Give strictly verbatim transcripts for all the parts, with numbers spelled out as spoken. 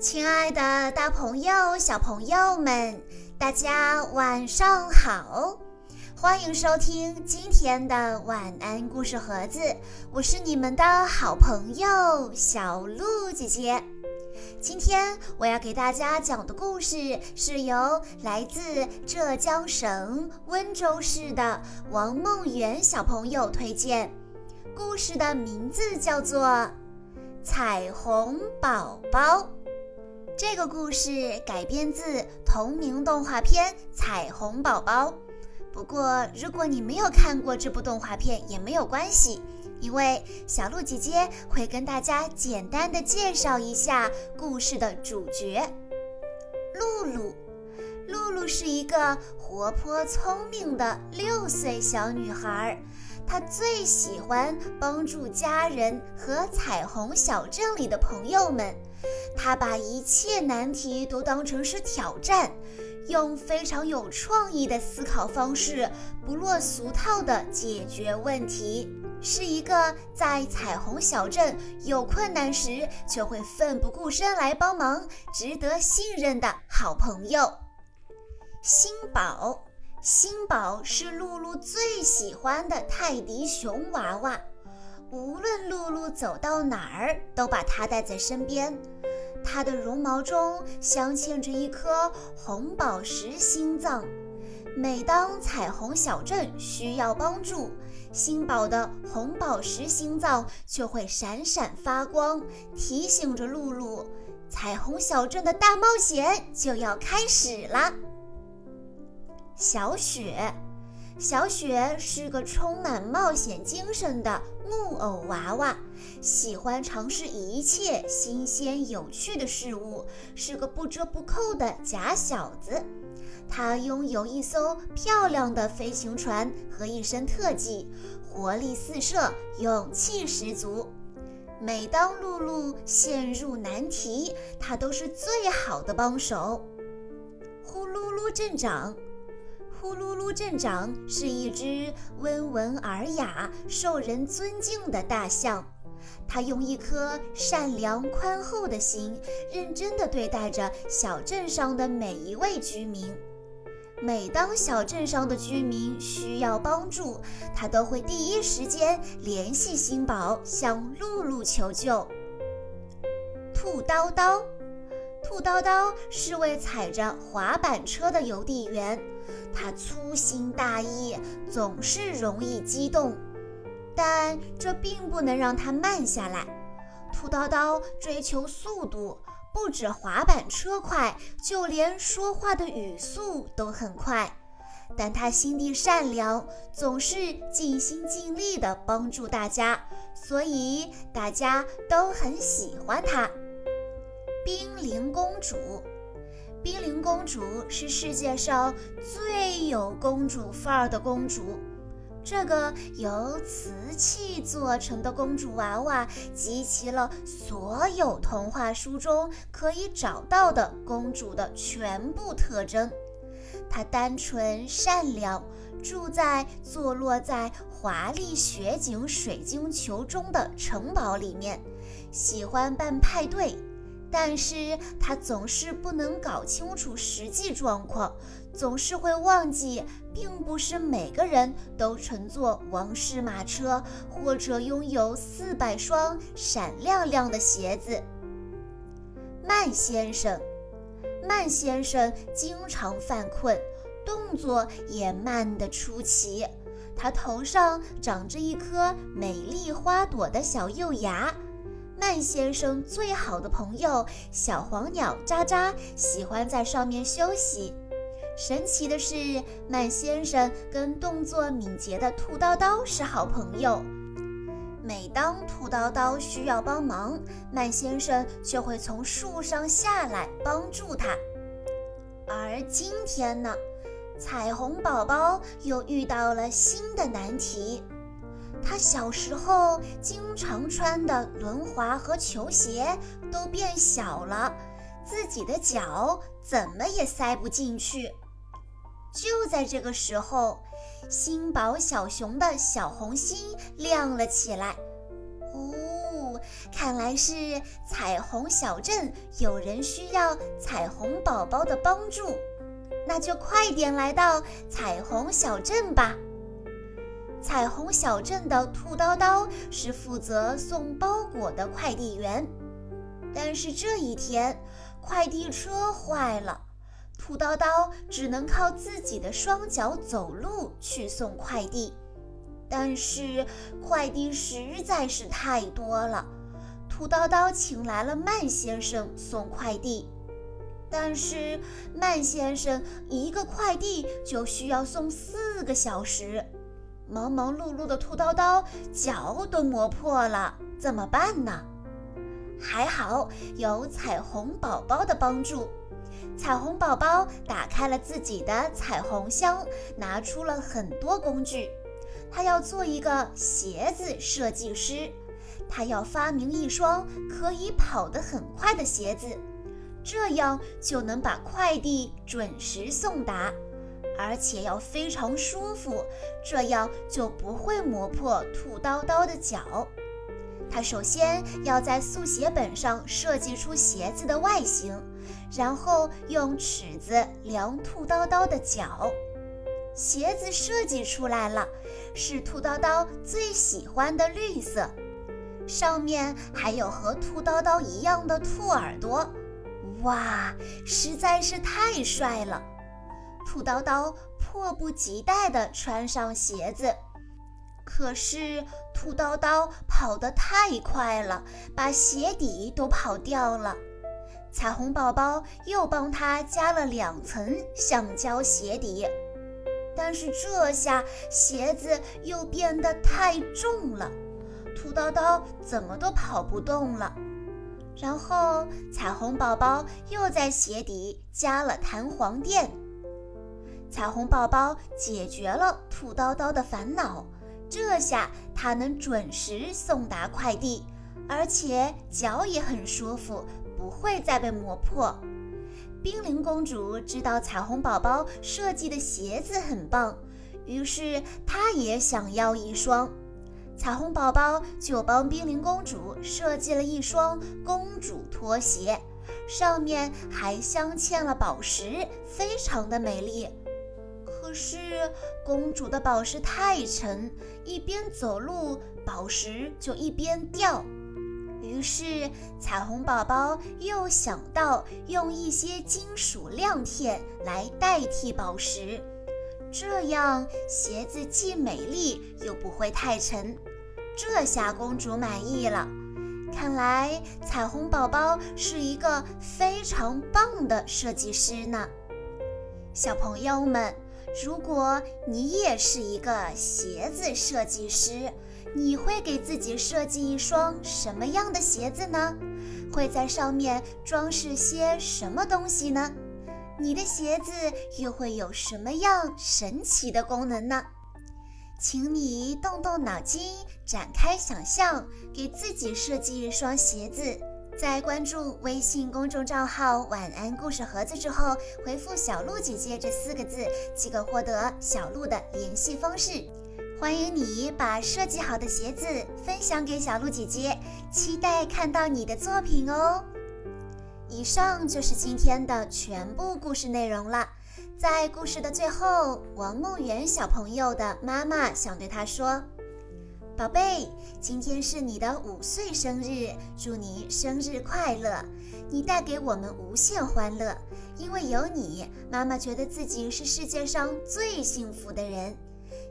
亲爱的大朋友小朋友们，大家晚上好，欢迎收听今天的晚安故事盒子，我是你们的好朋友小鹿姐姐。今天我要给大家讲的故事是由来自浙江省温州市的王梦圆小朋友推荐，故事的名字叫做彩虹宝宝。这个故事改编自同名动画片《彩虹宝宝》，不过如果你没有看过这部动画片也没有关系，因为小鹿姐姐会跟大家简单的介绍一下故事的主角露露。露露是一个活泼聪明的六岁小女孩，她最喜欢帮助家人和彩虹小镇里的朋友们，他把一切难题都当成是挑战，用非常有创意的思考方式，不落俗套地解决问题，是一个在彩虹小镇有困难时就会奋不顾身来帮忙，值得信任的好朋友。星宝，星宝是露露最喜欢的泰迪熊娃娃，无论露露走到哪儿都把它带在身边，它的绒毛中镶嵌着一颗红宝石心脏，每当彩虹小镇需要帮助，星宝的红宝石心脏就会闪闪发光，提醒着露露彩虹小镇的大冒险就要开始了。小雪，小雪是个充满冒险精神的木偶娃娃，喜欢尝试一切新鲜有趣的事物，是个不折不扣的假小子。他拥有一艘漂亮的飞行船和一身特技，活力四射，勇气十足。每当露露陷入难题，他都是最好的帮手。呼噜噜镇长，呼噜噜镇长是一只温文尔雅、受人尊敬的大象，他用一颗善良宽厚的心，认真地对待着小镇上的每一位居民。每当小镇上的居民需要帮助，他都会第一时间联系星宝，向露露求救。兔叨叨，兔叨叨是位踩着滑板车的邮递员，他粗心大意，总是容易激动，但这并不能让他慢下来。兔叨叨追求速度，不止滑板车快，就连说话的语速都很快，但他心地善良，总是尽心尽力地帮助大家，所以大家都很喜欢他。冰凌公主，冰凌公主是世界上最有公主范儿的公主，这个由瓷器做成的公主娃娃集齐了所有童话书中可以找到的公主的全部特征。她单纯善良，住在坐落在华丽雪景水晶球中的城堡里面，喜欢办派对，但是他总是不能搞清楚实际状况，总是会忘记，并不是每个人都乘坐王室马车，或者拥有四百双闪亮亮的鞋子。慢先生，慢先生经常犯困，动作也慢得出奇，他头上长着一颗美丽花朵的小幼芽。慢先生最好的朋友小黄鸟渣渣喜欢在上面休息。神奇的是，慢先生跟动作敏捷的兔叨叨是好朋友。每当兔叨叨需要帮忙，慢先生就会从树上下来帮助他。而今天呢，彩虹宝宝又遇到了新的难题。他小时候经常穿的轮滑和球鞋都变小了，自己的脚怎么也塞不进去。就在这个时候，星宝小熊的小红心亮了起来，哦，看来是彩虹小镇有人需要彩虹宝宝的帮助，那就快点来到彩虹小镇吧。彩虹小镇的兔叨叨是负责送包裹的快递员，但是这一天快递车坏了，兔叨叨只能靠自己的双脚走路去送快递。但是快递实在是太多了，兔叨叨请来了曼先生送快递，但是曼先生一个快递就需要送四个小时，忙忙碌碌的兔叨叨脚都磨破了，怎么办呢？还好有彩虹宝宝的帮助，彩虹宝宝打开了自己的彩虹箱，拿出了很多工具。他要做一个鞋子设计师，他要发明一双可以跑得很快的鞋子，这样就能把快递准时送达，而且要非常舒服，这样就不会磨破兔叨叨的脚。他首先要在速写本上设计出鞋子的外形，然后用尺子量兔叨叨的脚。鞋子设计出来了，是兔叨叨最喜欢的绿色，上面还有和兔叨叨一样的兔耳朵，哇，实在是太帅了！兔叨叨迫不及待地穿上鞋子，可是兔叨叨跑得太快了，把鞋底都跑掉了。彩虹宝宝又帮他加了两层橡胶鞋底，但是这下鞋子又变得太重了，兔叨叨怎么都跑不动了。然后彩虹宝宝又在鞋底加了弹簧垫。彩虹宝宝解决了兔叨叨的烦恼，这下它能准时送达快递，而且脚也很舒服，不会再被磨破。冰凌公主知道彩虹宝宝设计的鞋子很棒，于是她也想要一双。彩虹宝宝就帮冰凌公主设计了一双公主拖鞋，上面还镶嵌了宝石，非常的美丽。可是公主的宝石太沉，一边走路宝石就一边掉。于是彩虹宝宝又想到用一些金属亮片来代替宝石，这样鞋子既美丽又不会太沉。这下公主满意了，看来彩虹宝宝是一个非常棒的设计师呢。小朋友们，如果你也是一个鞋子设计师，你会给自己设计一双什么样的鞋子呢？会在上面装饰些什么东西呢？你的鞋子又会有什么样神奇的功能呢？请你动动脑筋，展开想象，给自己设计一双鞋子。在关注微信公众账号晚安故事盒子之后，回复小鹿姐姐这四个字，即可获得小鹿的联系方式。欢迎你把设计好的鞋子分享给小鹿姐姐，期待看到你的作品哦。以上就是今天的全部故事内容了。在故事的最后，王梦圆小朋友的妈妈想对他说：宝贝，今天是你的五岁生日，祝你生日快乐，你带给我们无限欢乐，因为有你，妈妈觉得自己是世界上最幸福的人。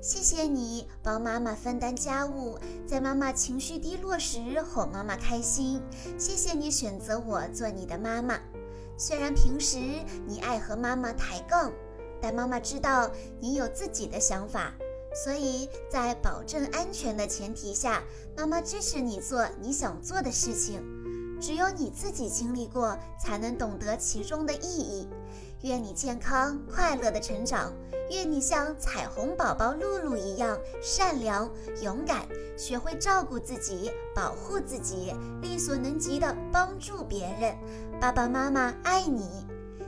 谢谢你帮妈妈分担家务，在妈妈情绪低落时哄妈妈开心。谢谢你选择我做你的妈妈，虽然平时你爱和妈妈抬杠，但妈妈知道你有自己的想法，所以在保证安全的前提下，妈妈支持你做你想做的事情。只有你自己经历过，才能懂得其中的意义。愿你健康快乐的成长，愿你像彩虹宝宝露露一样善良勇敢，学会照顾自己，保护自己，力所能及的帮助别人。爸爸妈妈爱你。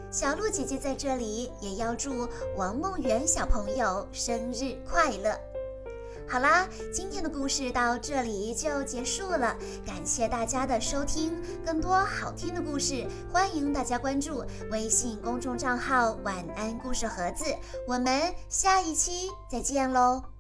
小鹿姐姐在这里也要祝王梦圆小朋友生日快乐。好啦，今天的故事到这里就结束了，感谢大家的收听。更多好听的故事，欢迎大家关注微信公众账号晚安故事盒子，我们下一期再见喽。